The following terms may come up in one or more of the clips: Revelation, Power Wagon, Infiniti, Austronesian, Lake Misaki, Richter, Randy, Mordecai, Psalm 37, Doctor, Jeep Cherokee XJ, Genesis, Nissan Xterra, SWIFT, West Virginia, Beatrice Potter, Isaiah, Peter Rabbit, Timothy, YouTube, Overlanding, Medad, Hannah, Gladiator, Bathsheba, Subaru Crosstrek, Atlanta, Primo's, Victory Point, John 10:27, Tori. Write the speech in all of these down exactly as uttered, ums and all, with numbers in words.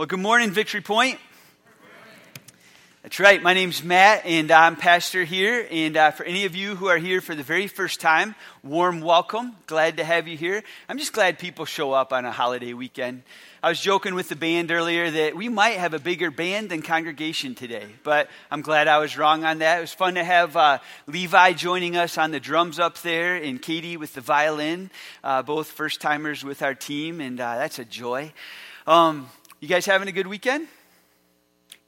Well, good morning, Victory Point. That's right. My name's Matt, and I'm pastor here. And uh, for any of you who are here for the very first time, warm welcome. Glad to have you here. I'm just glad people show up on a holiday weekend. I was joking with the band earlier that we might have a bigger band than congregation today, but I'm glad I was wrong on that. It was fun to have uh, Levi joining us on the drums up there and Katie with the violin, uh, both first-timers with our team, and uh, that's a joy. Um, you guys having a good weekend?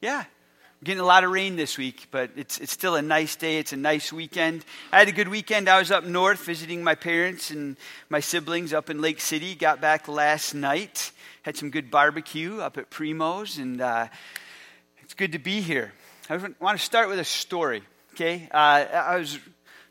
Yeah. Getting a lot of rain this week, but it's it's still a nice day. It's a nice weekend. I had a good weekend. I was up north visiting my parents and my siblings up in Lake City. Got back last night. Had some good barbecue up at Primo's, and uh, it's good to be here. I want to start with a story, okay? Uh, I was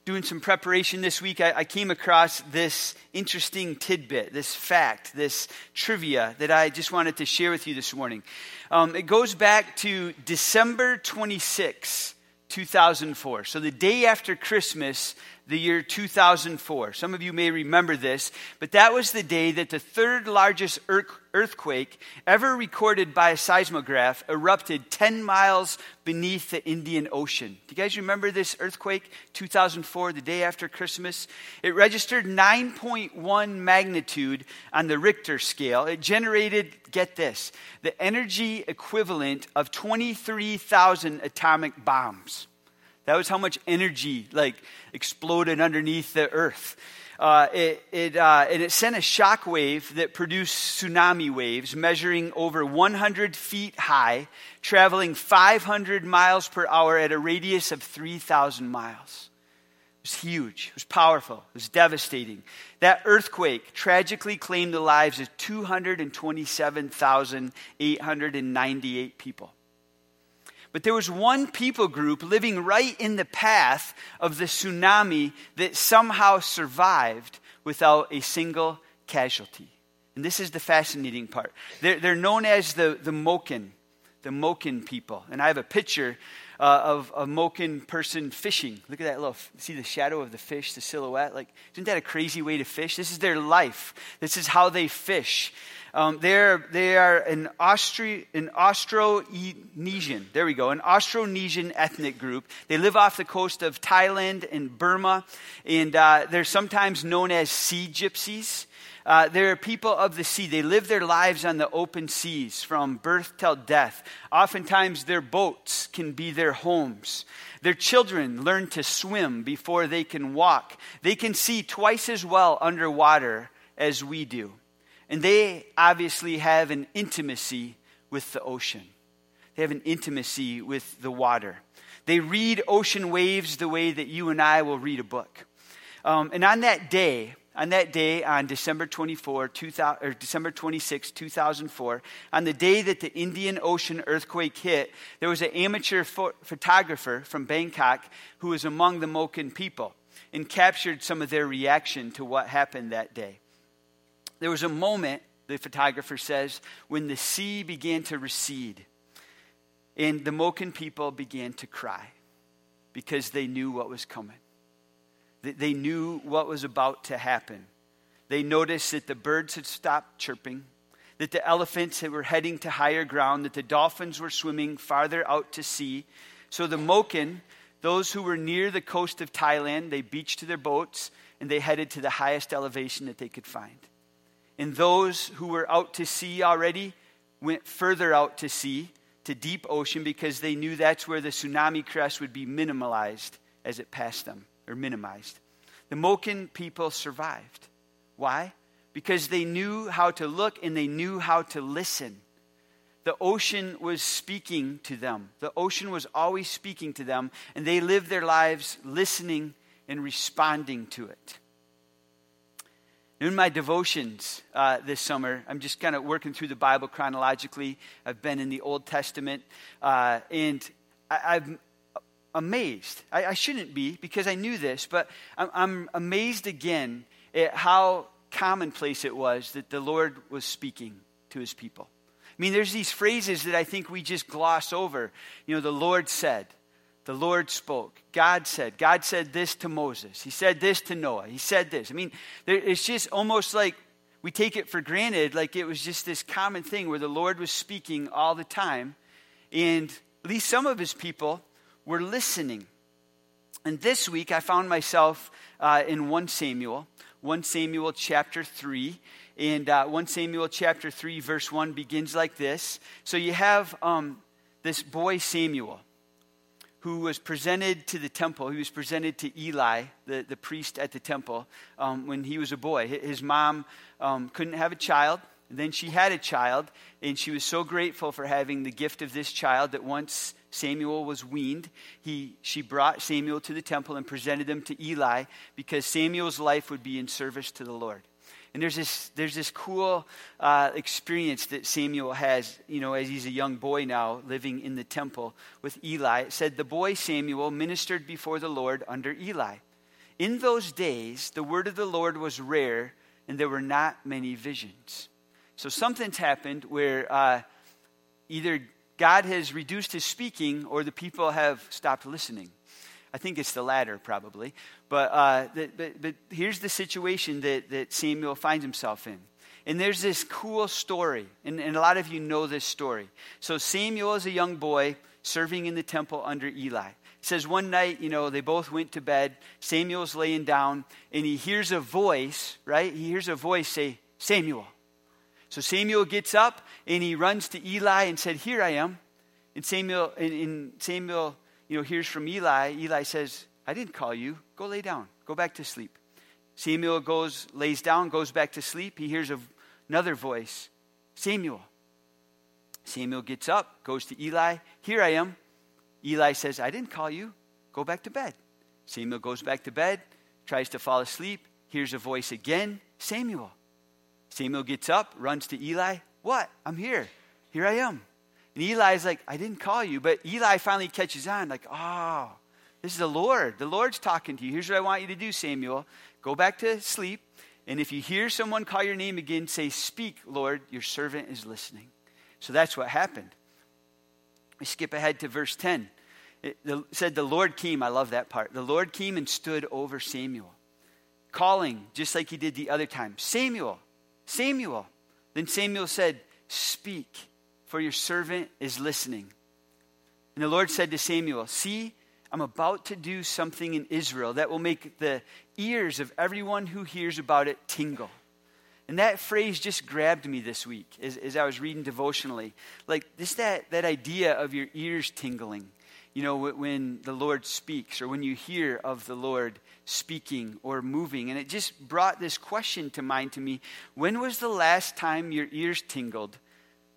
doing some preparation this week. I, I came across this interesting tidbit, this fact, this trivia that I just wanted to share with you this morning. Um, it goes back to December twenty-sixth, two thousand four. So the day after Christmas, the year two thousand four. Some of you may remember this, but that was the day that the third largest earthquake ever recorded by a seismograph erupted ten miles beneath the Indian Ocean. Do you guys remember this earthquake, two thousand four, the day after Christmas? It registered nine point one magnitude on the Richter scale. It generated, get this, the energy equivalent of twenty-three thousand atomic bombs. That was how much energy, like, exploded underneath the earth. Uh, it, it, uh, and it sent a shock wave that produced tsunami waves measuring over one hundred feet high, traveling five hundred miles per hour at a radius of three thousand miles. It was huge. It was powerful. It was devastating. That earthquake tragically claimed the lives of two hundred twenty-seven thousand eight hundred ninety-eight people. But there was one people group living right in the path of the tsunami that somehow survived without a single casualty. And this is the fascinating part. They're, they're known as the, the Moken, the Moken people. And I have a picture uh, of a Moken person fishing. Look at that little, see the shadow of the fish, the silhouette? Like, isn't that a crazy way to fish? This is their life. This is how they fish. Um, they're, they are an, Austri- an Austronesian, there we go, an Austronesian ethnic group. They live off the coast of Thailand and Burma, and uh, they're sometimes known as sea gypsies. Uh, they're people of the sea. They live their lives on the open seas from birth till death. Oftentimes their boats can be their homes. Their children learn to swim before they can walk. They can see twice as well underwater as we do. And they obviously have an intimacy with the ocean. They have an intimacy with the water. They read ocean waves the way that you and I will read a book. Um, and on that day, on that day, on December twenty-fourth, two thousand, or December twenty-sixth, two thousand four, on the day that the Indian Ocean earthquake hit, there was an amateur pho- photographer from Bangkok who was among the Moken people and captured some of their reaction to what happened that day. There was a moment, the photographer says, when the sea began to recede and the Moken people began to cry because they knew what was coming. They knew what was about to happen. They noticed that the birds had stopped chirping, that the elephants were heading to higher ground, that the dolphins were swimming farther out to sea. So the Moken, those who were near the coast of Thailand, they beached to their boats and they headed to the highest elevation that they could find. And those who were out to sea already went further out to sea, to deep ocean, because they knew that's where the tsunami crest would be minimalized as it passed them, or minimized. The Moken people survived. Why? Because they knew how to look and they knew how to listen. The ocean was speaking to them. The ocean was always speaking to them, and they lived their lives listening and responding to it. In my devotions uh, this summer, I'm just kind of working through the Bible chronologically. I've been in the Old Testament, uh, and I, I'm amazed. I, I shouldn't be because I knew this, but I'm, I'm amazed again at how commonplace it was that the Lord was speaking to his people. I mean, there's these phrases that I think we just gloss over. You know, the Lord said. The Lord spoke. God said. God said this to Moses. He said this to Noah. He said this. I mean, there, it's just almost like we take it for granted, like it was just this common thing where the Lord was speaking all the time, and at least some of his people were listening. And this week, I found myself uh, in First Samuel, First Samuel chapter three, and uh, First Samuel chapter three, verse one begins like this. So you have um, this boy Samuel, who was presented to the temple. He was presented to Eli, the, the priest at the temple, um, when he was a boy. His mom um, couldn't have a child, and then she had a child, and she was so grateful for having the gift of this child that once Samuel was weaned, he she brought Samuel to the temple and presented him to Eli, because Samuel's life would be in service to the Lord. And there's this there's this cool uh, experience that Samuel has, you know, as he's a young boy now, living in the temple with Eli. It said, the boy Samuel ministered before the Lord under Eli. In those days, the word of the Lord was rare, and there were not many visions. So something's happened where uh, either God has reduced his speaking, or the people have stopped listening. I think it's the latter, probably. But, uh, the, but, but here's the situation that, that Samuel finds himself in. And there's this cool story, and, and a lot of you know this story. So Samuel is a young boy serving in the temple under Eli. It says one night, you know, they both went to bed. Samuel's laying down, and he hears a voice, right? He hears a voice say, Samuel. So Samuel gets up, and he runs to Eli and said, here I am. And Samuel, and, and Samuel... you know, hears from Eli. Eli says, I didn't call you. Go lay down. Go back to sleep. Samuel goes, lays down, goes back to sleep. He hears a, another voice, Samuel. Samuel gets up, goes to Eli. Here I am. Eli says, I didn't call you. Go back to bed. Samuel goes back to bed, tries to fall asleep. Hears a voice again, Samuel. Samuel gets up, runs to Eli. What? I'm here. Here I am. And Eli's like, I didn't call you. But Eli finally catches on, like, oh, this is the Lord. The Lord's talking to you. Here's what I want you to do, Samuel. Go back to sleep. And if you hear someone call your name again, say, speak, Lord, your servant is listening. So that's what happened. We skip ahead to verse ten. It said the Lord came. I love that part. The Lord came and stood over Samuel, calling just like he did the other time. Samuel, Samuel. Then Samuel said, speak, for your servant is listening. And the Lord said to Samuel, see, I'm about to do something in Israel that will make the ears of everyone who hears about it tingle. And that phrase just grabbed me this week as, as I was reading devotionally. Like this, that, that idea of your ears tingling, you know, when the Lord speaks, or when you hear of the Lord speaking or moving. And it just brought this question to mind to me. When was the last time your ears tingled?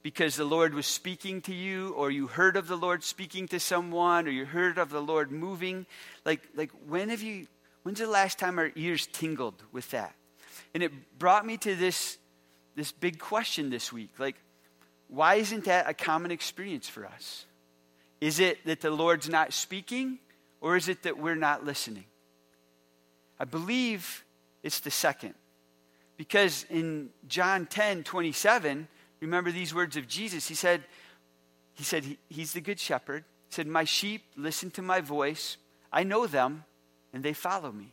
Because the Lord was speaking to you, or you heard of the Lord speaking to someone, or you heard of the Lord moving. Like, like when have you, when's the last time our ears tingled with that? And it brought me to this, this big question this week. Like, why isn't that a common experience for us? Is it that the Lord's not speaking, or is it that we're not listening? I believe it's the second. Because in John ten twenty-seven, remember these words of Jesus. He said, he said he, he's the good shepherd. He said, my sheep listen to my voice. I know them, and they follow me.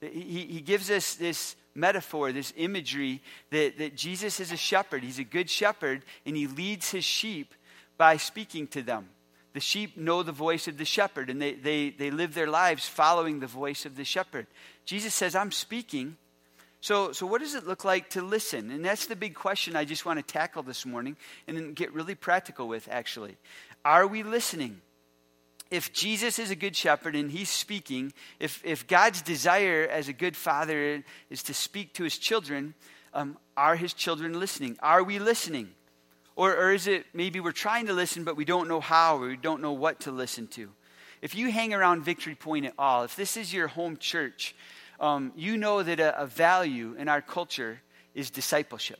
He, he gives us this metaphor, this imagery that, that Jesus is a shepherd. He's a good shepherd, and he leads his sheep by speaking to them. The sheep know the voice of the shepherd, and they, they, they live their lives following the voice of the shepherd. Jesus says, I'm speaking. So so what does it look like to listen? And that's the big question I just want to tackle this morning and then get really practical with, actually. Are we listening? If Jesus is a good shepherd and he's speaking, if, if God's desire as a good father is to speak to his children, um, are his children listening? Are we listening? Or, or is it maybe we're trying to listen, but we don't know how, or we don't know what to listen to? If you hang around Victory Point at all, if this is your home church, Um, you know that a, a value in our culture is discipleship.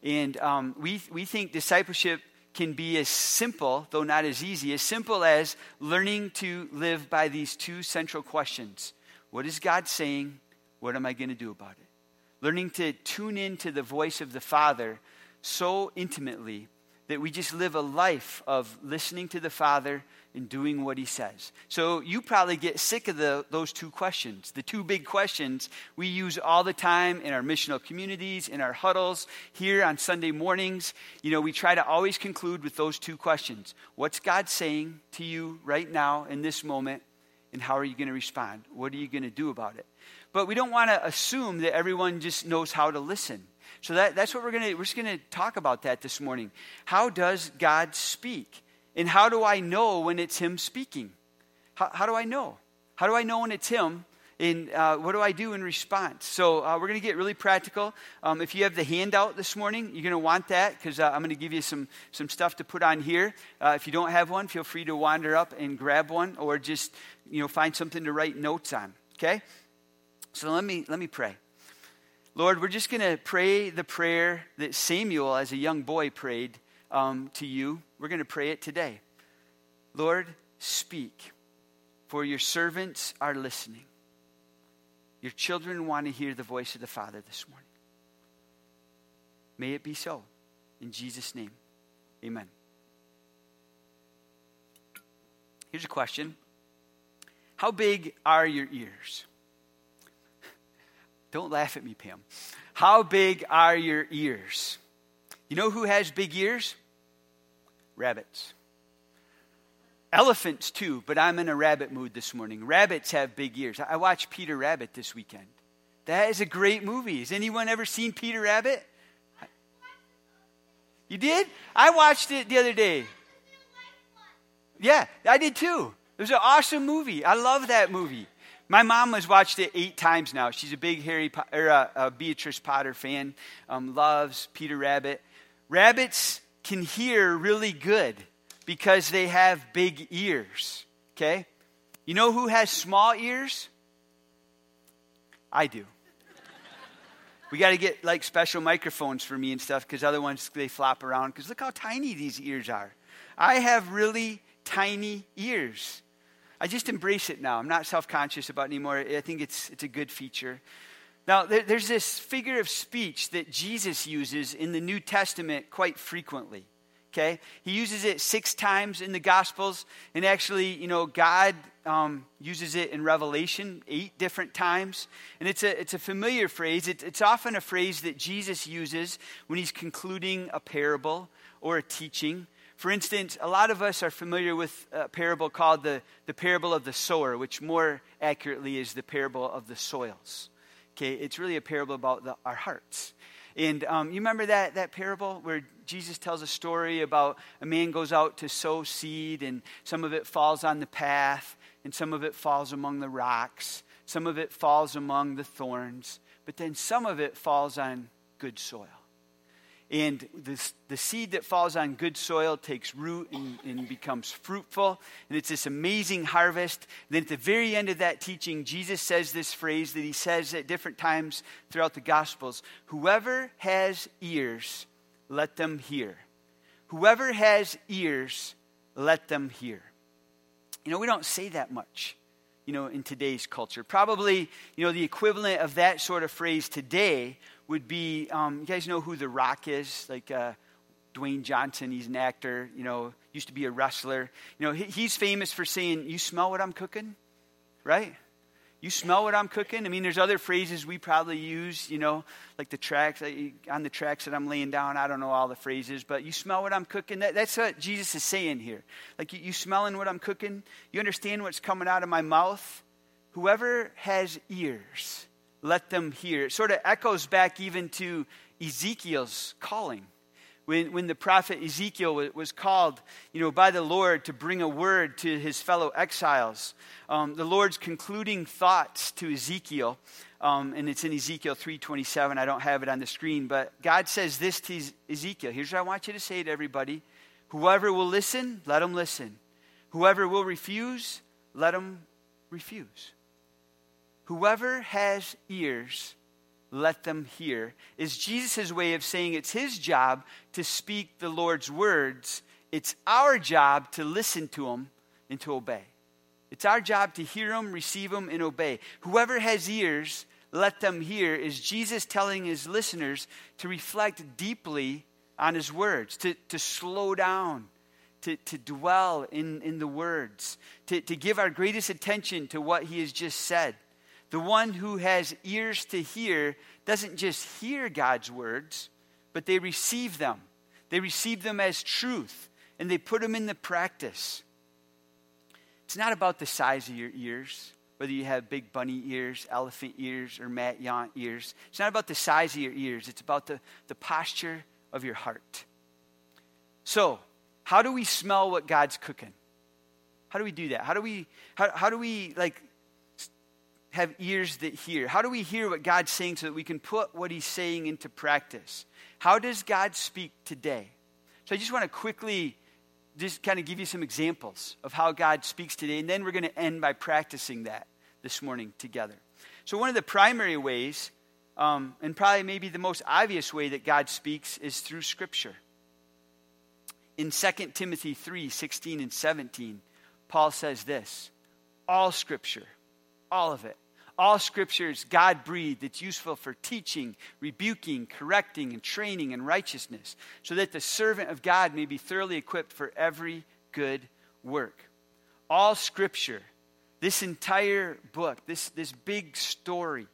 And um, we we think discipleship can be as simple, though not as easy, as simple as learning to live by these two central questions. What is God saying? What am I going to do about it? Learning to tune into the voice of the Father so intimately that we just live a life of listening to the Father and doing what he says. So you probably get sick of the, those two questions, the two big questions we use all the time in our missional communities, in our huddles, here on Sunday mornings. You know, we try to always conclude with those two questions. What's God saying to you right now in this moment? And how are you going to respond? What are you going to do about it? But we don't want to assume that everyone just knows how to listen. So that, that's what we're going to, we're just going to talk about that this morning. How does God speak? And how do I know when it's him speaking? How, how do I know? How do I know when it's him? And uh, what do I do in response? So uh, we're going to get really practical. Um, if you have the handout this morning, you're going to want that because uh, I'm going to give you some some stuff to put on here. Uh, if you don't have one, feel free to wander up and grab one, or just you know find something to write notes on. Okay? So let me let me pray. Lord, we're just going to pray the prayer that Samuel, as a young boy, prayed um, to you. We're going to pray it today. Lord, speak, for your servants are listening. Your children want to hear the voice of the Father this morning. May it be so. In Jesus' name, amen. Here's a question. How big are your ears? Don't laugh at me, Pam. How big are your ears? You know who has big ears? Rabbits. Elephants too, but I'm in a rabbit mood this morning. Rabbits have big ears. I watched Peter Rabbit this weekend. That is a great movie. Has anyone ever seen Peter Rabbit? You did? I watched it the other day. Yeah, I did too. It was an awesome movie. I love that movie. My mom has watched it eight times now. She's a big Harry po- or uh, uh, Beatrice Potter fan. Um, loves Peter Rabbit. Rabbits can hear really good, because they have big ears, okay? You know who has small ears? I do. We got to get, like, special microphones for me and stuff, because other ones, they flop around, because look how tiny these ears are. I have really tiny ears. I just embrace it now. I'm not self-conscious about it anymore. I think it's it's a good feature. Now, there, there's this figure of speech that Jesus uses in the New Testament quite frequently. Okay, he uses it six times in the Gospels, and actually, you know, God um, uses it in Revelation eight different times, and it's a it's a familiar phrase. It, it's often a phrase that Jesus uses when he's concluding a parable or a teaching. For instance, a lot of us are familiar with a parable called the the parable of the sower, which more accurately is the parable of the soils. Okay, it's really a parable about the, our hearts. And um, you remember that that parable where Jesus tells a story about a man goes out to sow seed, and some of it falls on the path, and some of it falls among the rocks, some of it falls among the thorns, but then some of it falls on good soil. And this, the seed that falls on good soil takes root and, and becomes fruitful. And it's this amazing harvest. And then at the very end of that teaching, Jesus says this phrase that he says at different times throughout the Gospels. Whoever has ears, let them hear. Whoever has ears, let them hear. You know, we don't say that much, you know, in today's culture. Probably, you know, the equivalent of that sort of phrase today would be, um, you guys know who The Rock is? Like uh, Dwayne Johnson, he's an actor, you know, used to be a wrestler. You know, he, he's famous for saying, you smell what I'm cooking, right? You smell what I'm cooking? I mean, there's other phrases we probably use, you know, like the tracks, on the tracks that I'm laying down, I don't know all the phrases, but you smell what I'm cooking? That, that's what Jesus is saying here. Like, you, you smelling what I'm cooking? You understand what's coming out of my mouth? Whoever has ears, let them hear. It sort of echoes back even to Ezekiel's calling. When when the prophet Ezekiel was called, you know, by the Lord to bring a word to his fellow exiles, um, the Lord's concluding thoughts to Ezekiel, um, and it's in Ezekiel three twenty-seven. I don't have it on the screen, but God says this to Ezekiel. Here's what I want you to say to everybody. Whoever will listen, let them listen. Whoever will refuse, let them refuse. Whoever has ears, let them hear, is Jesus' way of saying it's his job to speak the Lord's words. It's our job to listen to him and to obey. It's our job to hear him, receive him, and obey. Whoever has ears, let them hear, is Jesus telling his listeners to reflect deeply on his words, to, to slow down, to, to dwell in, in the words, to, to give our greatest attention to what he has just said. The one who has ears to hear doesn't just hear God's words, but they receive them. They receive them as truth, and they put them into practice. It's not about the size of your ears, whether you have big bunny ears, elephant ears, or Matt Yon ears. It's not about the size of your ears. It's about the, the posture of your heart. So, how do we smell what God's cooking? How do we do that? How do we, how, how do we like have ears that hear? How do we hear what God's saying so that we can put what he's saying into practice? How does God speak today? So I just want to quickly just kind of give you some examples of how God speaks today, and then we're going to end by practicing that this morning together. So one of the primary ways, um, and probably maybe the most obvious way that God speaks, is through Scripture. In Second Timothy three sixteen and seventeen, Paul says this: all Scripture, all of it, all Scripture is God-breathed. It's useful for teaching, rebuking, correcting, and training in righteousness, so that the servant of God may be thoroughly equipped for every good work. All Scripture, this entire book, this, this big story,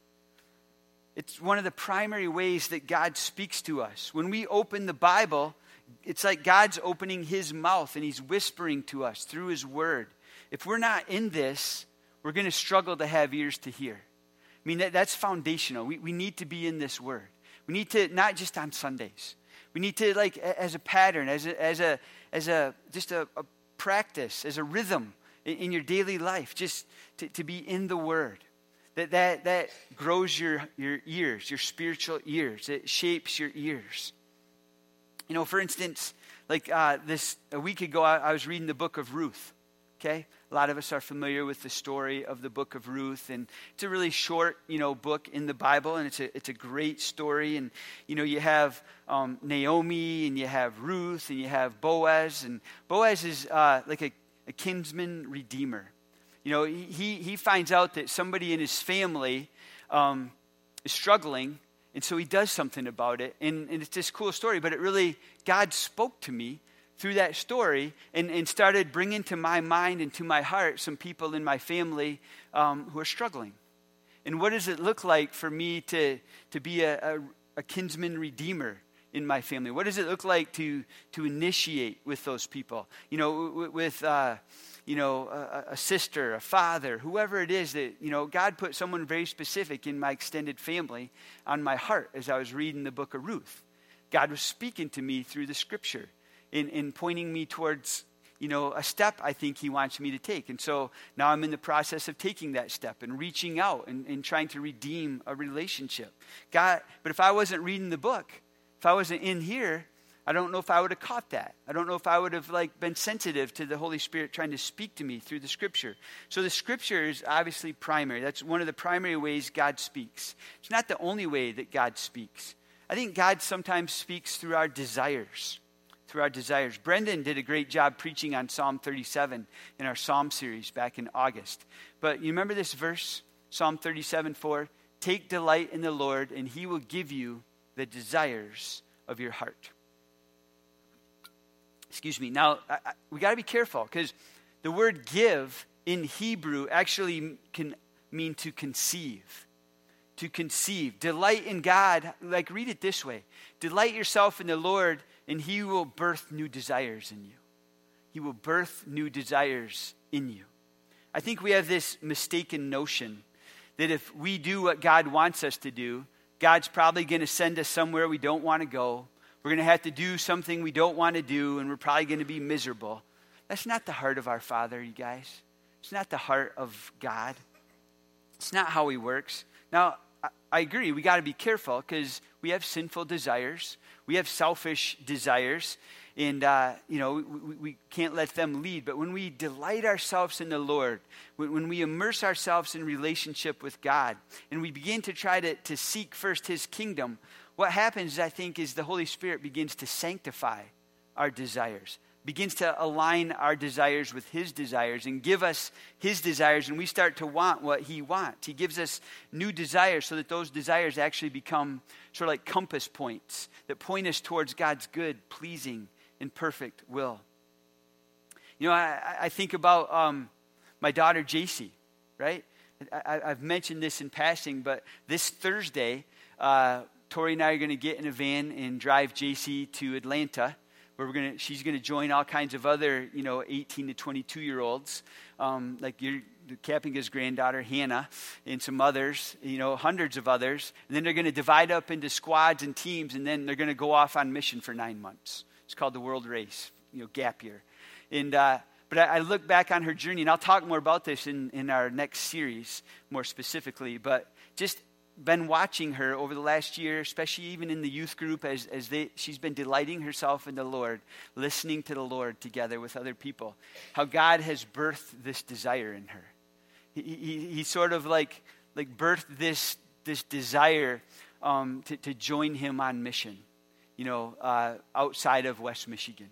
it's one of the primary ways that God speaks to us. When we open the Bible, it's like God's opening his mouth and he's whispering to us through his word. If we're not in this, we're going to struggle to have ears to hear. I mean, that, that's foundational. We, we need to be in this word. We need to, not just on Sundays. We need to, like, as a pattern, as a, as a, as a just a, a practice, as a rhythm in, in your daily life, just to, to be in the word. That, that, that grows your, your ears, your spiritual ears. It shapes your ears. You know, for instance, like uh, this, a week ago, I, I was reading the book of Ruth. Okay, a lot of us are familiar with the story of the book of Ruth, and it's a really short, you know, book in the Bible, and it's a it's a great story. And you know, you have um, Naomi, and you have Ruth, and you have Boaz, and Boaz is uh, like a, a kinsman redeemer. You know, he he finds out that somebody in his family um, is struggling, and so he does something about it. And, and it's this cool story, but it really, God spoke to me through that story, and, and started bringing to my mind and to my heart some people in my family um, who are struggling. And what does it look like for me to, to be a, a, a kinsman redeemer in my family? What does it look like to, to initiate with those people? You know, w- with, uh, you know, a, a sister, a father, whoever it is that, you know, God put someone very specific in my extended family on my heart as I was reading the book of Ruth. God was speaking to me through the Scripture. In, in pointing me towards, you know, a step I think he wants me to take. And so now I'm in the process of taking that step and reaching out and, and trying to redeem a relationship. God, but if I wasn't reading the book, if I wasn't in here, I don't know if I would have caught that. I don't know if I would have, like, been sensitive to the Holy Spirit trying to speak to me through the Scripture. So the Scripture is obviously primary. That's one of the primary ways God speaks. It's not the only way that God speaks. I think God sometimes speaks through our desires. Through our desires. Brendan did a great job preaching on Psalm thirty-seven in our Psalm series back in August. But you remember this verse, Psalm thirty-seven four, take delight in the Lord and he will give you the desires of your heart. Excuse me. Now, I, I, we got to be careful, because the word give in Hebrew actually can mean to conceive. To conceive. Delight in God, like, read it this way: delight yourself in the Lord and he will birth new desires in you. He will birth new desires in you. I think we have this mistaken notion that if we do what God wants us to do, God's probably going to send us somewhere we don't want to go. We're going to have to do something we don't want to do, and we're probably going to be miserable. That's not the heart of our Father, you guys. It's not the heart of God. It's not how he works. Now, I agree, we got to be careful, because we have sinful desires. We have selfish desires, and, uh, you know, we, we can't let them lead. But when we delight ourselves in the Lord, when, when we immerse ourselves in relationship with God, and we begin to try to, to seek first his kingdom, what happens, I think, is the Holy Spirit begins to sanctify our desires. begins to align our desires with his desires and give us his desires, and we start to want what he wants. He gives us new desires so that those desires actually become sort of like compass points that point us towards God's good, pleasing, and perfect will. You know, I, I think about um, my daughter, J C, right? I, I've mentioned this in passing, but this Thursday, uh, Tori and I are going to get in a van and drive J C to Atlanta, where we're gonna, she's gonna join all kinds of other, you know, eighteen to twenty-two year olds, um, like your Capinga's granddaughter Hannah, and some others, you know, hundreds of others. And then they're gonna divide up into squads and teams, and then they're gonna go off on mission for nine months. It's called the World Race, you know, gap year. And uh, but I, I look back on her journey, and I'll talk more about this in in our next series more specifically. But just been watching her over the last year, especially even in the youth group, as as they she's been delighting herself in the Lord, listening to the Lord together with other people, how God has birthed this desire in her. He he, he sort of like like birthed this this desire um, to to join him on mission, you know, uh, outside of West Michigan,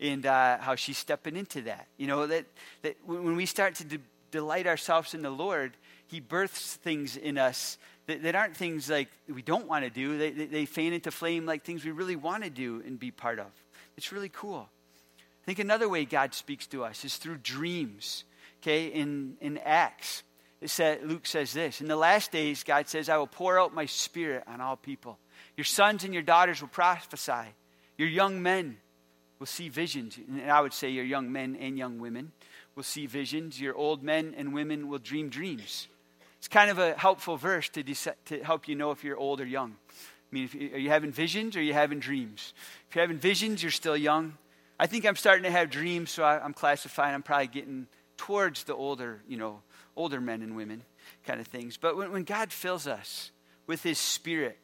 and uh, how she's stepping into that. You know that that when we start to de- delight ourselves in the Lord, he births things in us that, that aren't things like we don't want to do. They, they, they fan into flame like things we really want to do and be part of. It's really cool. I think another way God speaks to us is through dreams. Okay, in, in Acts, it said, Luke says this, "In the last days, God says, I will pour out my spirit on all people. Your sons and your daughters will prophesy. Your young men will see visions." And I would say your young men and young women will see visions. "Your old men and women will dream dreams." It's kind of a helpful verse to dec- to help you know if you're old or young. I mean, if you, are you having visions or are you having dreams? If you're having visions, you're still young. I think I'm starting to have dreams, so I, I'm classifying. I'm probably getting towards the older, you know, older men and women kind of things. But when, when God fills us with his spirit,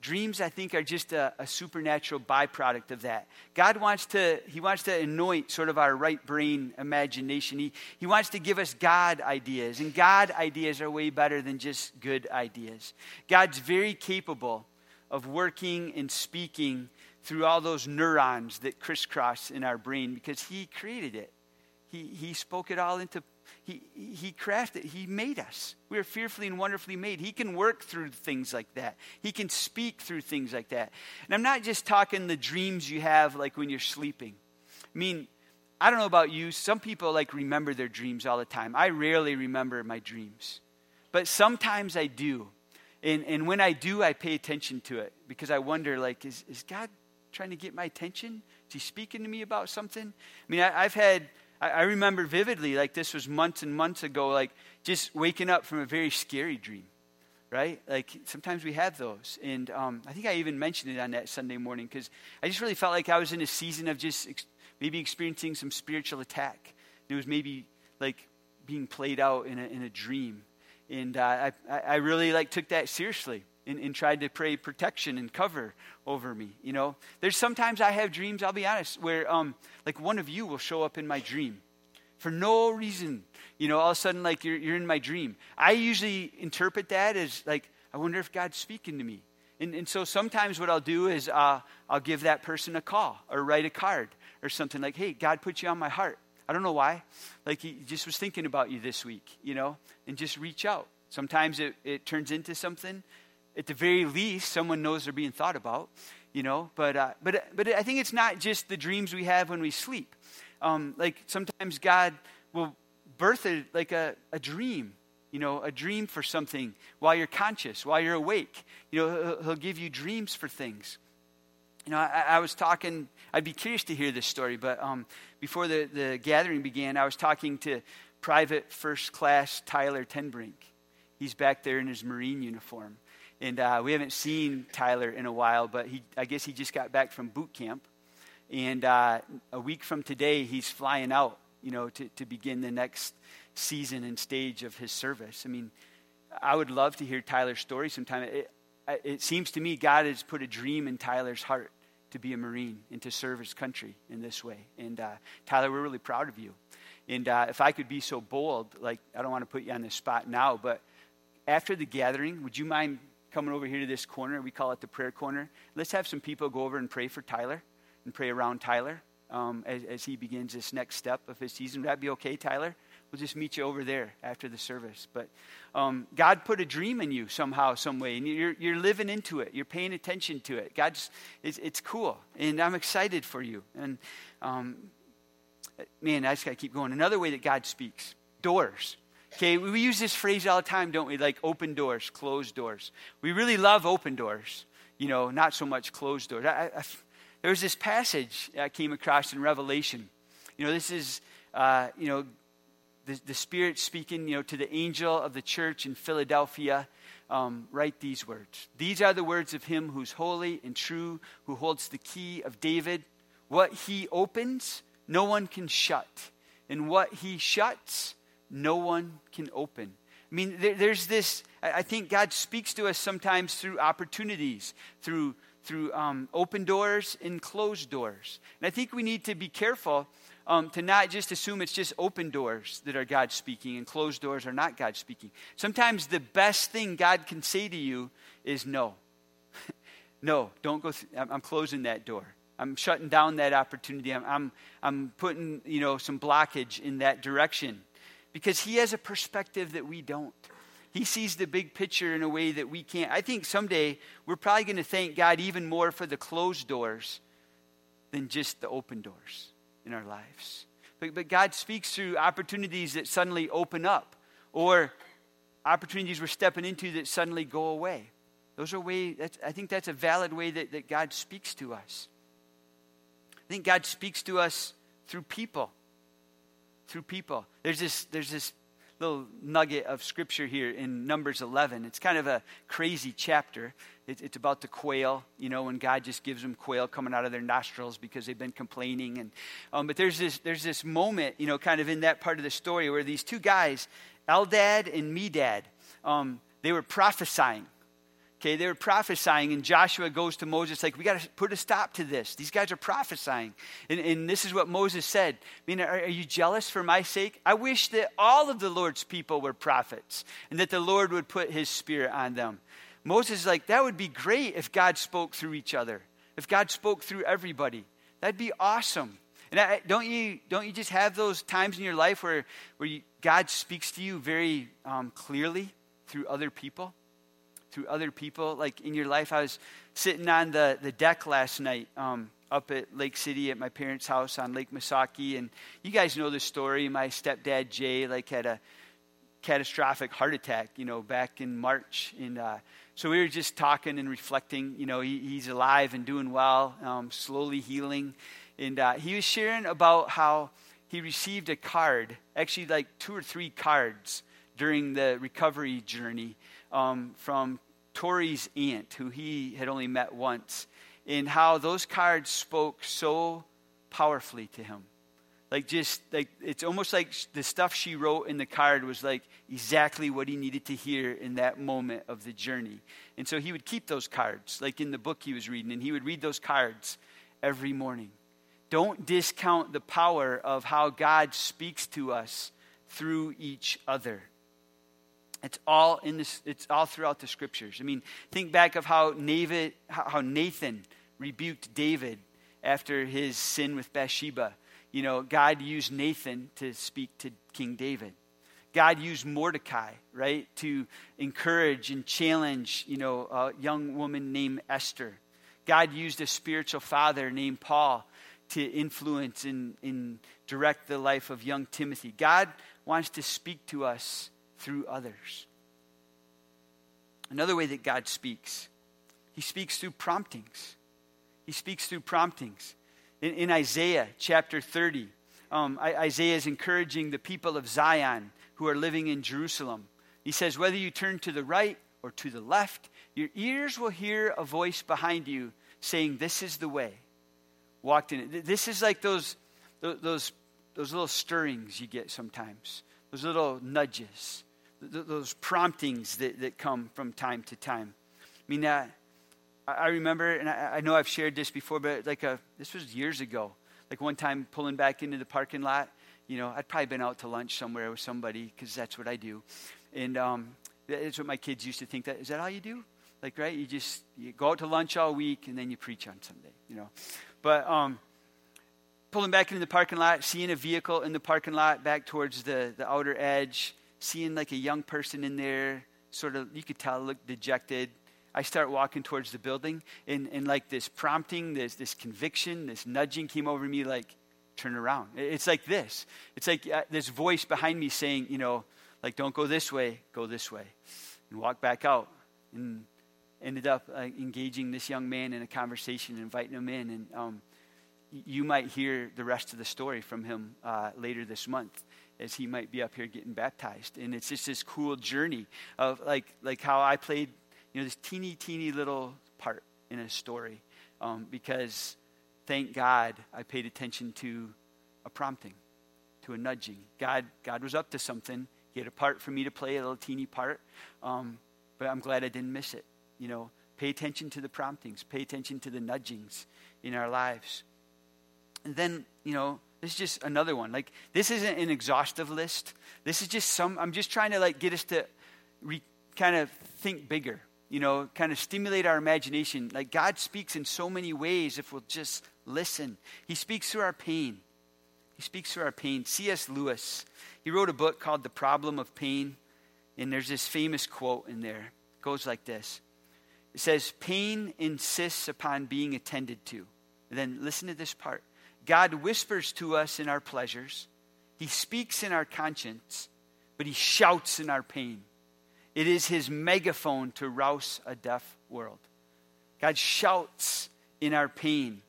dreams, I think, are just a, a supernatural byproduct of that. God wants to, he wants to anoint sort of our right brain imagination. He, he wants to give us God ideas, and God ideas are way better than just good ideas. God's very capable of working and speaking through all those neurons that crisscross in our brain because he created it. He, he spoke it all into He he crafted, he made us. We are fearfully and wonderfully made. He can work through things like that. He can speak through things like that. And I'm not just talking the dreams you have like when you're sleeping. I mean, I don't know about you. Some people like remember their dreams all the time. I rarely remember my dreams. But sometimes I do. And and when I do, I pay attention to it because I wonder, like, is, is God trying to get my attention? Is he speaking to me about something? I mean, I, I've had... I remember vividly, like this was months and months ago, like just waking up from a very scary dream, right? Like sometimes we have those. And um, I think I even mentioned it on that Sunday morning because I just really felt like I was in a season of just ex- maybe experiencing some spiritual attack. And it was maybe like being played out in a, in a dream. And uh, I, I really like took that seriously and, and tried to pray protection and cover over me, you know. There's sometimes I have dreams, I'll be honest, where um, like one of you will show up in my dream for no reason. You know, all of a sudden, like you're you're in my dream. I usually interpret that as like, I wonder if God's speaking to me. And and so sometimes what I'll do is uh, I'll give that person a call or write a card or something like, "Hey, God put you on my heart. I don't know why. Like he just was thinking about you this week," you know, and just reach out. Sometimes it, it turns into something. At the very least, someone knows they're being thought about, you know. But uh, but but I think it's not just the dreams we have when we sleep. Um, like sometimes God will birth a, like a, a dream, you know, a dream for something while you're conscious, while you're awake. You know, he'll, he'll give you dreams for things. You know, I, I was talking, I'd be curious to hear this story, but um, before the, the gathering began, I was talking to Private First Class Tyler Tenbrink. He's back there in his Marine uniform. And uh, we haven't seen Tyler in a while, but he I guess he just got back from boot camp. And uh, a week from today, he's flying out, you know, to, to begin the next season and stage of his service. I mean, I would love to hear Tyler's story sometime. It, it seems to me God has put a dream in Tyler's heart to be a Marine and to serve his country in this way. And uh, Tyler, we're really proud of you. And uh, if I could be so bold, like, I don't want to put you on the spot now, but after the gathering, would you mind coming over here to this corner? We call it the prayer corner. Let's have some people go over and pray for Tyler and pray around Tyler. um, as, as he begins this next step of his season. Would that be okay, Tyler? We'll just meet you over there after the service. But um, God put a dream in you somehow, some way, and you're you're living into it. You're paying attention to it. God's it's, it's cool, and I'm excited for you. And um, man, I just got to keep going. Another way that God speaks, doors. Okay, we use this phrase all the time, don't we? Like open doors, closed doors. We really love open doors, you know, not so much closed doors. I, I, there was this passage I came across in Revelation. You know, this is, uh, you know, the, the Spirit speaking, you know, to the angel of the church in Philadelphia. Um, write these words. These are the words of him who's holy and true, who holds the key of David. What he opens, no one can shut. And what he shuts, no one can open. I mean, there, there's this, I think God speaks to us sometimes through opportunities, through through um, open doors and closed doors. And I think we need to be careful um, to not just assume it's just open doors that are God speaking and closed doors are not God speaking. Sometimes the best thing God can say to you is no. No, don't go, th- I'm closing that door. I'm shutting down that opportunity. I'm, I'm, I'm putting, you know, some blockage in that direction. Because he has a perspective that we don't. He sees the big picture in a way that we can't. I think someday we're probably going to thank God even more for the closed doors than just the open doors in our lives. But, but God speaks through opportunities that suddenly open up, or opportunities we're stepping into that suddenly go away. Those are way. That's, I think that's a valid way that, that God speaks to us. I think God speaks to us through people. Through people. There's this there's this little nugget of scripture here in Numbers eleven. It's kind of a crazy chapter. It, it's about the quail, you know, when God just gives them quail coming out of their nostrils because they've been complaining. And um, but there's this there's this moment, you know, kind of in that part of the story where these two guys, Eldad and Medad, um, they were prophesying. Okay, they were prophesying, and Joshua goes to Moses like, we got to put a stop to this. These guys are prophesying. And, and this is what Moses said. I mean, are, are you jealous for my sake? I wish that all of the Lord's people were prophets and that the Lord would put his spirit on them. Moses is like, that would be great if God spoke through each other, if God spoke through everybody. That'd be awesome. And I, don't you don't you just have those times in your life where, where you, God speaks to you very um, clearly through other people? Through other people, like in your life. I was sitting on the, the deck last night um, up at Lake City at my parents' house on Lake Misaki, and you guys know this story. My stepdad Jay like had a catastrophic heart attack, you know, back in March, and uh, so we were just talking and reflecting. You know, he, he's alive and doing well, um, slowly healing, and uh, he was sharing about how he received a card, actually like two or three cards during the recovery journey. Um, from Tori's aunt, who he had only met once, and how those cards spoke so powerfully to him. Like just like it's almost like the stuff she wrote in the card was like exactly what he needed to hear in that moment of the journey. And so he would keep those cards, like in the book he was reading, and he would read those cards every morning. Don't discount the power of how God speaks to us through each other. It's all in this. It's all throughout the scriptures. I mean, think back of how Nathan, how Nathan rebuked David after his sin with Bathsheba. You know, God used Nathan to speak to King David. God used Mordecai, right, to encourage and challenge, you know, a young woman named Esther. God used a spiritual father named Paul to influence and, and direct the life of young Timothy. God wants to speak to us through others. Another way that God speaks, he speaks through promptings. He speaks through promptings. In, in Isaiah chapter thirty, um, I, Isaiah is encouraging the people of Zion who are living in Jerusalem. He says, whether you turn to the right or to the left, your ears will hear a voice behind you saying, this is the way. Walked in it. This is like those, those, those little stirrings you get sometimes, those little nudges. Those promptings that, that come from time to time. I mean, uh, I remember, and I, I know I've shared this before, but like a, this was years ago. Like one time pulling back into the parking lot, you know, I'd probably been out to lunch somewhere with somebody because that's what I do. And um, that's what my kids used to think. That is that all you do? Like, right? You just you go out to lunch all week and then you preach on Sunday, you know. But um, pulling back into the parking lot, seeing a vehicle in the parking lot back towards the, the outer edge, seeing like a young person in there, sort of, you could tell, looked dejected. I start walking towards the building, and, and like this prompting, this this conviction, this nudging came over me like, turn around. It's like this. It's like uh, this voice behind me saying, you know, like, don't go this way, go this way. And walk back out. And ended up uh, engaging this young man in a conversation, inviting him in. And um, you might hear the rest of the story from him uh, later this month, as he might be up here getting baptized. And it's just this cool journey of like like how I played, you know, this teeny, teeny little part in a story. Um, because thank God I paid attention to a prompting, to a nudging. God, God was up to something. He had a part for me to play, a little teeny part. Um, but I'm glad I didn't miss it. You know, pay attention to the promptings. Pay attention to the nudgings in our lives. And then, you know, this is just another one. Like, this isn't an exhaustive list. This is just some, I'm just trying to, like, get us to re, kind of think bigger, you know, kind of stimulate our imagination. Like, God speaks in so many ways if we'll just listen. He speaks through our pain. He speaks through our pain. C S Lewis, he wrote a book called The Problem of Pain. And there's this famous quote in there. It goes like this. It says, pain insists upon being attended to. And then listen to this part. God whispers to us in our pleasures. He speaks in our conscience, but he shouts in our pain. It is his megaphone to rouse a deaf world. God shouts in our pain.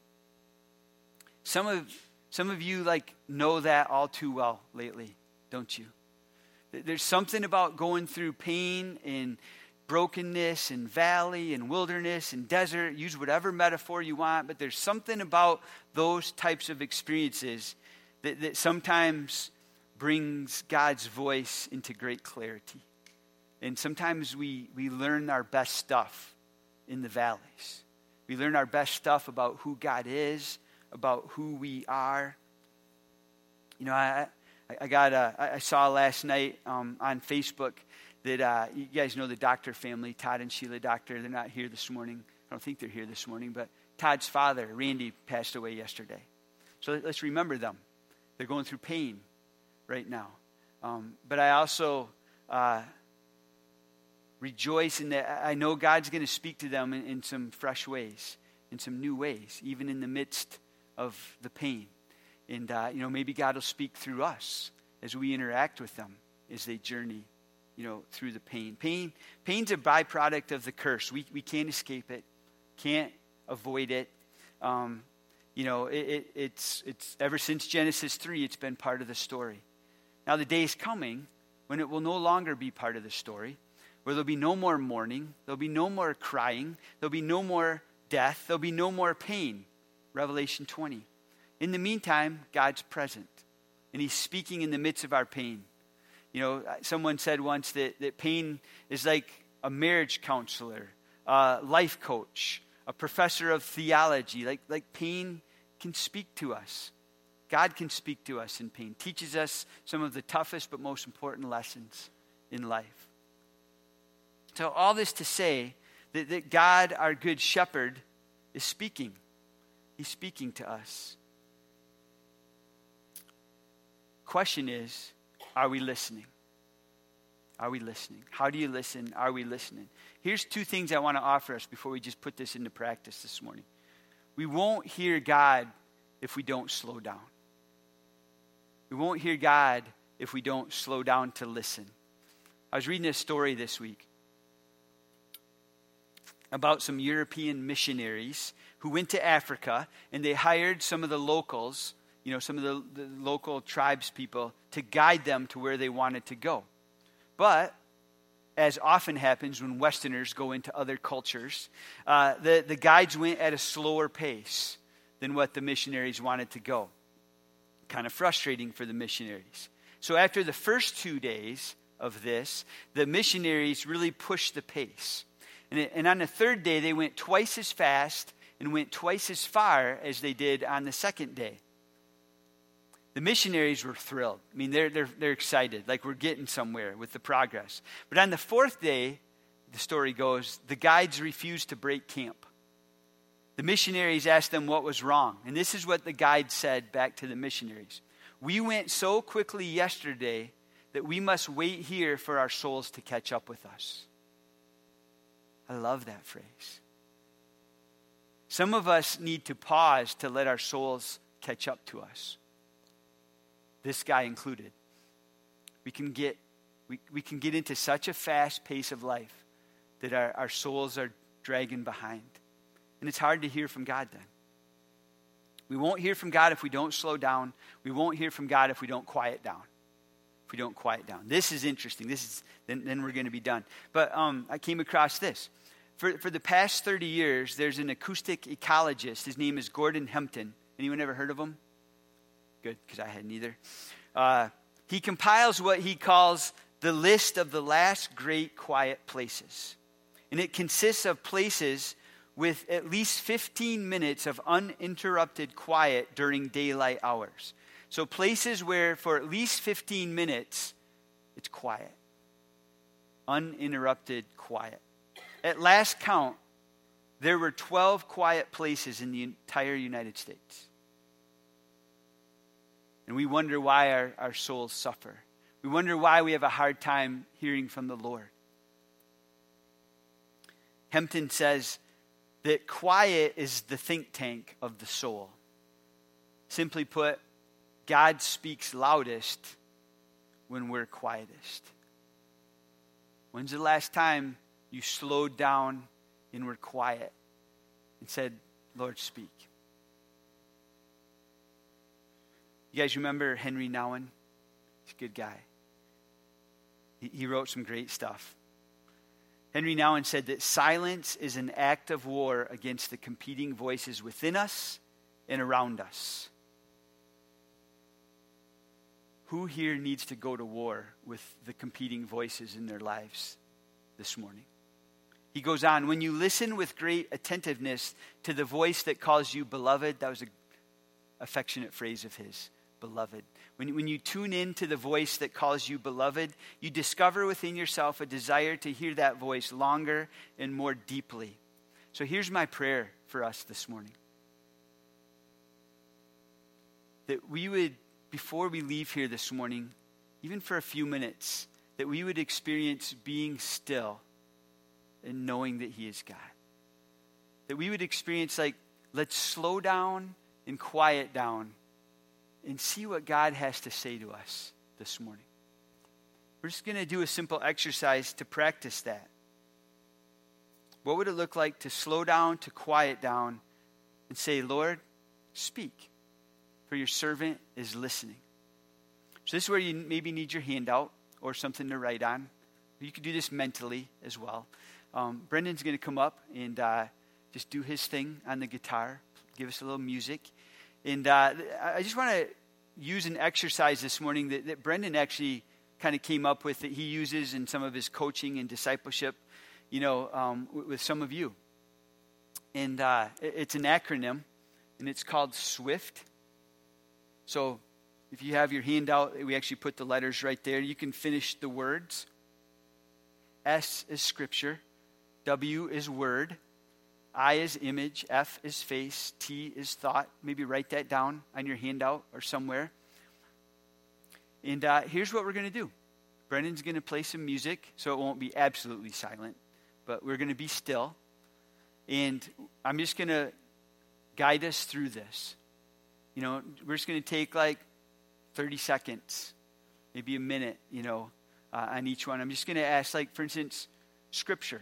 Some of some of you like know that all too well lately, don't you? There's something about going through pain and brokenness and valley and wilderness and desert. Use whatever metaphor you want, but there's something about those types of experiences that, that sometimes brings God's voice into great clarity. And sometimes we, we learn our best stuff in the valleys. We learn our best stuff about who God is, about who we are. You know, I I got a, I saw last night um, on Facebook that uh, you guys know the Doctor family, Todd and Sheila Doctor. They're not here this morning. I don't think they're here this morning, but Todd's father, Randy, passed away yesterday. So let's remember them. They're going through pain right now. Um, but I also uh, rejoice in that I know God's going to speak to them in, in some fresh ways, in some new ways, even in the midst of the pain. And, uh, you know, maybe God will speak through us as we interact with them as they journey, you know, through the pain. Pain, pain's a byproduct of the curse. We we can't escape it, can't avoid it. Um, you know, it, it, it's it's ever since Genesis three, it's been part of the story. Now the day is coming when it will no longer be part of the story, where there'll be no more mourning, there'll be no more crying, there'll be no more death, there'll be no more pain. Revelation twenty. In the meantime, God's present, and he's speaking in the midst of our pain. You know, someone said once that, that pain is like a marriage counselor, a life coach, a professor of theology. Like, like pain can speak to us. God can speak to us in pain. Teaches us some of the toughest but most important lessons in life. So all this to say that, that God, our good shepherd, is speaking. He's speaking to us. Question is, are we listening? Are we listening? How do you listen? Are we listening? Here's two things I want to offer us before we just put this into practice this morning. We won't hear God if we don't slow down. We won't hear God if we don't slow down to listen. I was reading a story this week about some European missionaries who went to Africa, and they hired some of the locals, you know, some of the, the local tribes people, to guide them to where they wanted to go. But, as often happens when Westerners go into other cultures, uh, the, the guides went at a slower pace than what the missionaries wanted to go. Kind of frustrating for the missionaries. So after the first two days of this, the missionaries really pushed the pace. And, it, and on the third day, they went twice as fast and went twice as far as they did on the second day. The missionaries were thrilled. I mean, they're, they're, they're excited, like we're getting somewhere with the progress. But on the fourth day, the story goes, the guides refused to break camp. The missionaries asked them what was wrong. And this is what the guide said back to the missionaries. "We went so quickly yesterday that we must wait here for our souls to catch up with us." I love that phrase. Some of us need to pause to let our souls catch up to us. This guy included. We can get we, we can get into such a fast pace of life that our, our souls are dragging behind. And it's hard to hear from God then. We won't hear from God if we don't slow down. We won't hear from God if we don't quiet down. If we don't quiet down. This is interesting. This is then, then we're going to be done. But um, I came across this. For, for the past thirty years, there's an acoustic ecologist. His name is Gordon Hempton. Anyone ever heard of him? Good, because I hadn't either. Uh, he compiles what he calls the list of the last great quiet places. And it consists of places with at least fifteen minutes of uninterrupted quiet during daylight hours. So places where for at least fifteen minutes, it's quiet. Uninterrupted quiet. At last count, there were twelve quiet places in the entire United States. And we wonder why our, our souls suffer. We wonder why we have a hard time hearing from the Lord. Hempton says that quiet is the think tank of the soul. Simply put, God speaks loudest when we're quietest. When's the last time you slowed down and were quiet and said, "Lord, speak"? You guys remember Henry Nouwen? He's a good guy. He, he wrote some great stuff. Henry Nouwen said that silence is an act of war against the competing voices within us and around us. Who here needs to go to war with the competing voices in their lives this morning? He goes on, "When you listen with great attentiveness to the voice that calls you beloved," that was an affectionate phrase of his, beloved. When, when you tune in to the voice that calls you beloved, you discover within yourself a desire to hear that voice longer and more deeply. So here's my prayer for us this morning. That we would, before we leave here this morning, even for a few minutes, that we would experience being still and knowing that He is God. That we would experience, like, let's slow down and quiet down and see what God has to say to us this morning. We're just going to do a simple exercise to practice that. What would it look like to slow down, to quiet down, and say, "Lord, speak, for your servant is listening"? So this is where you maybe need your handout or something to write on. You can do this mentally as well. Um, Brendan's going to come up and uh, just do his thing on the guitar, give us a little music. And uh, I just want to use an exercise this morning that, that Brendan actually kind of came up with, that he uses in some of his coaching and discipleship, you know, um, with some of you. And uh, it's an acronym, and it's called SWIFT. So if you have your handout, we actually put the letters right there. You can finish the words. S is scripture. W is word. I is image. F is face. T is thought. Maybe write that down on your handout or somewhere. And uh, here's what we're going to do. Brendan's going to play some music, so it won't be absolutely silent, but we're going to be still. And I'm just going to guide us through this. You know, we're just going to take like thirty seconds, maybe a minute, you know, uh, on each one. I'm just going to ask, like, for instance, scripture.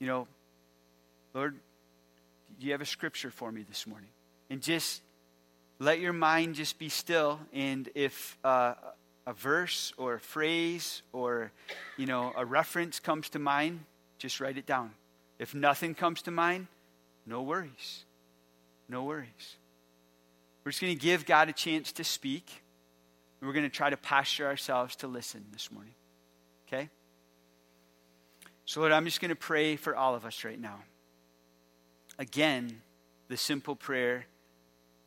You know, "Lord, do you have a scripture for me this morning?" And just let your mind just be still. And if uh, a verse or a phrase or, you know, a reference comes to mind, just write it down. If nothing comes to mind, no worries. No worries. We're just going to give God a chance to speak. We're going to try to posture ourselves to listen this morning, okay? So, Lord, I'm just going to pray for all of us right now. Again, the simple prayer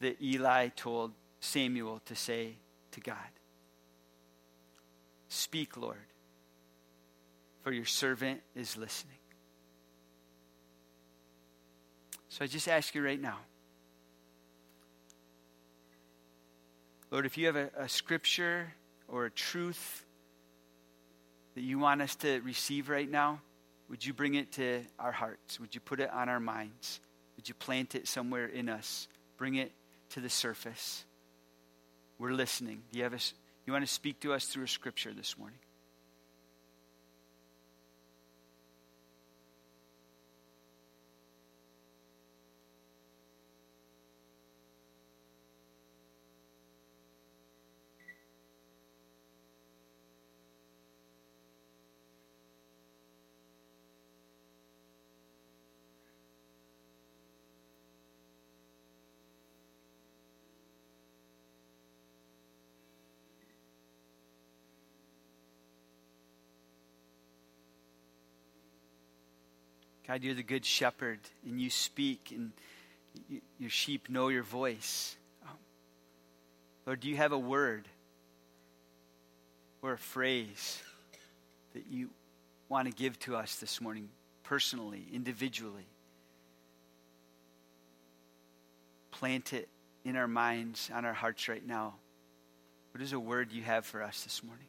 that Eli told Samuel to say to God. "Speak, Lord, for your servant is listening." So I just ask you right now, Lord, if you have a, a scripture or a truth that you want us to receive right now, would you bring it to our hearts? Would you put it on our minds? Would you plant it somewhere in us? Bring it to the surface. We're listening. Do you have a, you want to speak to us through a scripture this morning? God, you're the good shepherd, and you speak, and you, your sheep know your voice. Um, Lord, do you have a word or a phrase that you want to give to us this morning, personally, individually? Plant it in our minds, on our hearts right now. What is a word you have for us this morning?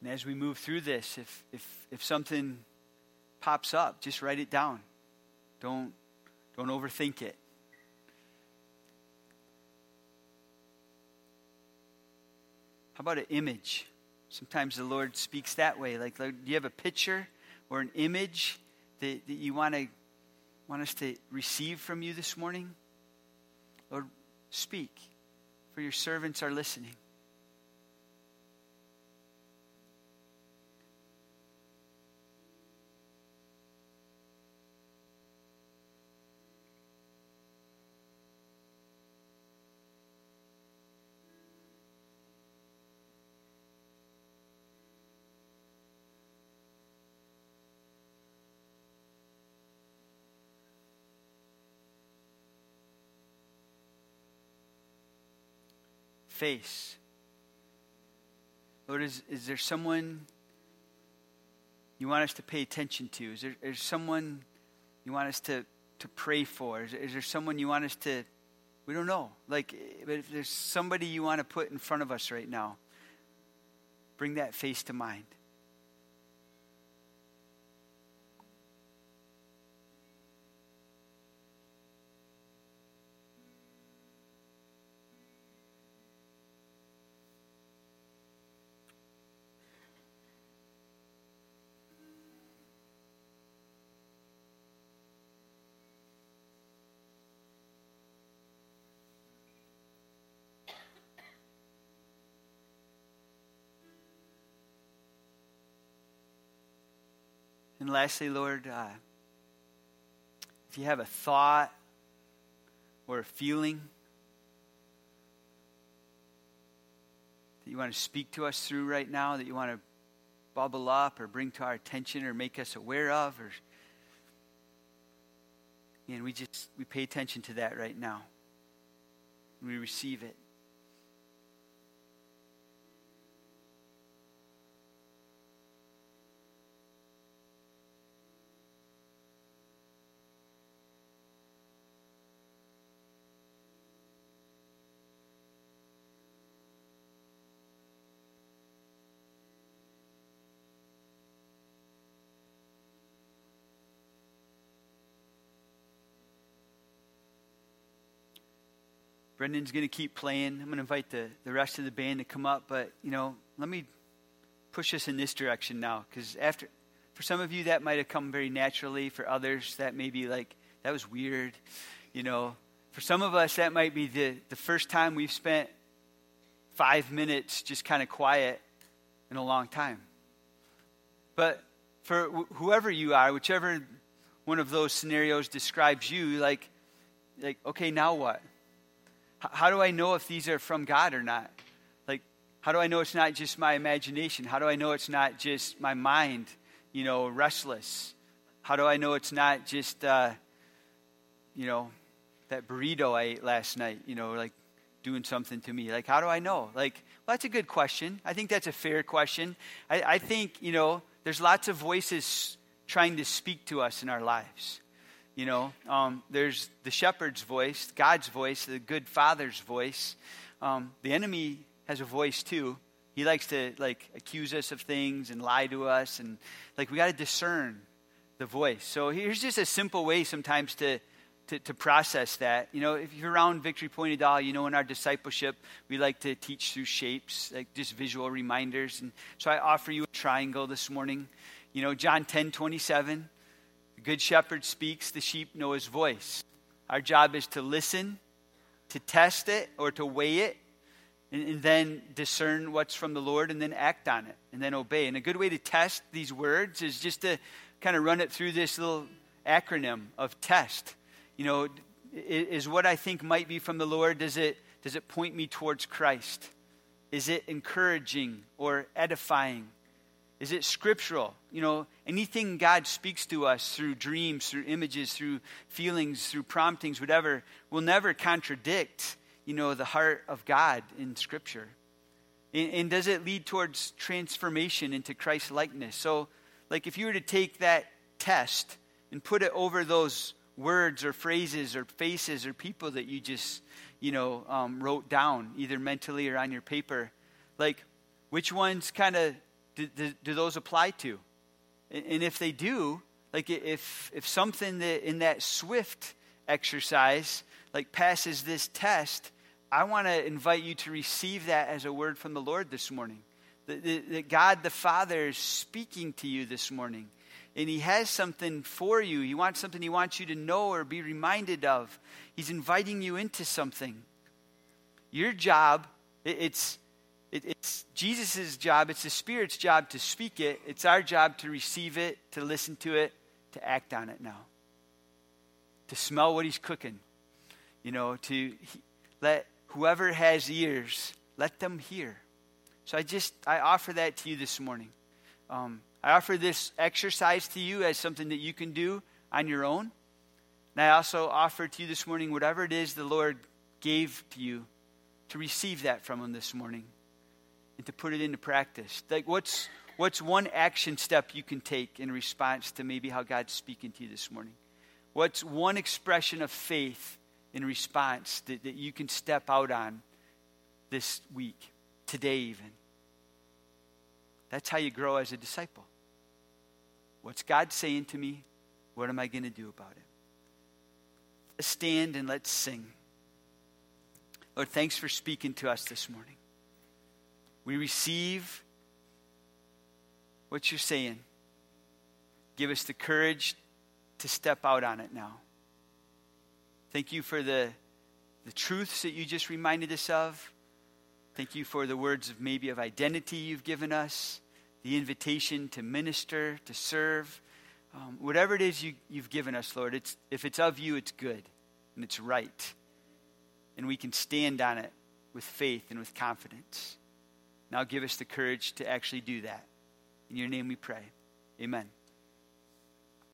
And as we move through this, if, if if something pops up, just write it down. Don't don't overthink it. How about an image? Sometimes the Lord speaks that way. Like, like do you have a picture or an image that, that you want to want us to receive from you this morning? Lord, speak, for your servants are listening. Face. Lord, is, is there someone you want us to pay attention to? Is there, is there someone you want us to, to pray for? Is there, is there someone you want us to, we don't know. Like, but if there's somebody you want to put in front of us right now, bring that face to mind. And lastly, Lord, uh, if you have a thought or a feeling that you want to speak to us through right now, that you want to bubble up or bring to our attention or make us aware of, or, and we just we pay attention to that right now. We receive it. Brendan's going to keep playing. I'm going to invite the, the rest of the band to come up. But, you know, let me push us in this direction now. Because after, for some of you, that might have come very naturally. For others, that may be like, that was weird. You know, for some of us, that might be the, the first time we've spent five minutes just kind of quiet in a long time. But for wh- whoever you are, whichever one of those scenarios describes you, like, like okay, now what? H- how do I know if these are from God or not? Like, how do I know it's not just my imagination? How do I know it's not just my mind, you know, restless? How do I know it's not just, uh, you know, that burrito I ate last night, you know, like doing something to me? Like, how do I know? Like, well, that's a good question. I think that's a fair question. I, I think, you know, there's lots of voices trying to speak to us in our lives. You know, um, there's the shepherd's voice, God's voice, the good father's voice. Um, the enemy has a voice too. He likes to, like, accuse us of things and lie to us. And, like, we got to discern the voice. So here's just a simple way sometimes to, to to process that. You know, if you're around Victory Point at all, you know, in our discipleship, we like to teach through shapes, like just visual reminders. And so I offer you a triangle this morning. You know, John ten twenty-seven, the good shepherd speaks, the sheep know his voice. Our job is to listen, to test it or to weigh it, and, and then discern what's from the Lord, and then act on it, and then obey. And a good way to test these words is just to kind of run it through this little acronym of test. You know, is what I think might be from the Lord, does it does it point me towards Christ? Is it encouraging or edifying? Is it scriptural? You know, anything God speaks to us through dreams, through images, through feelings, through promptings, whatever, will never contradict, you know, the heart of God in Scripture. And, and does it lead towards transformation into Christ likeness? So, like, if you were to take that test and put it over those words or phrases or faces or people that you just, you know, um, wrote down, either mentally or on your paper, like, which ones kind of do, do, do those apply to? And, and if they do, like, if if something that in that SWIFT exercise, like, passes this test, I want to invite you to receive that as a word from the Lord this morning. That God the Father is speaking to you this morning. And he has something for you. He wants something he wants you to know or be reminded of. He's inviting you into something. Your job, it's, it's Jesus' job. It's the Spirit's job to speak it. It's our job to receive it, to listen to it, to act on it now. To smell what he's cooking. You know, to let whoever has ears, let them hear. So I just, I offer that to you this morning. Um, I offer this exercise to you as something that you can do on your own. And I also offer to you this morning whatever it is the Lord gave to you, to receive that from him this morning and to put it into practice. Like, what's what's one action step you can take in response to maybe how God's speaking to you this morning? What's one expression of faith in response that, that you can step out on this week, today even? That's how you grow as a disciple. What's God saying to me? What am I going to do about it? Let's stand and let's sing. Lord, thanks for speaking to us this morning. We receive what you're saying. Give us the courage to step out on it now. Thank you for the, the truths that you just reminded us of. Thank you for the words of maybe of identity you've given us, the invitation to minister, to serve. Um, whatever it is you, you've given us, Lord, it's, if it's of you, it's good and it's right. And we can stand on it with faith and with confidence. Now give us the courage to actually do that. In your name we pray. Amen.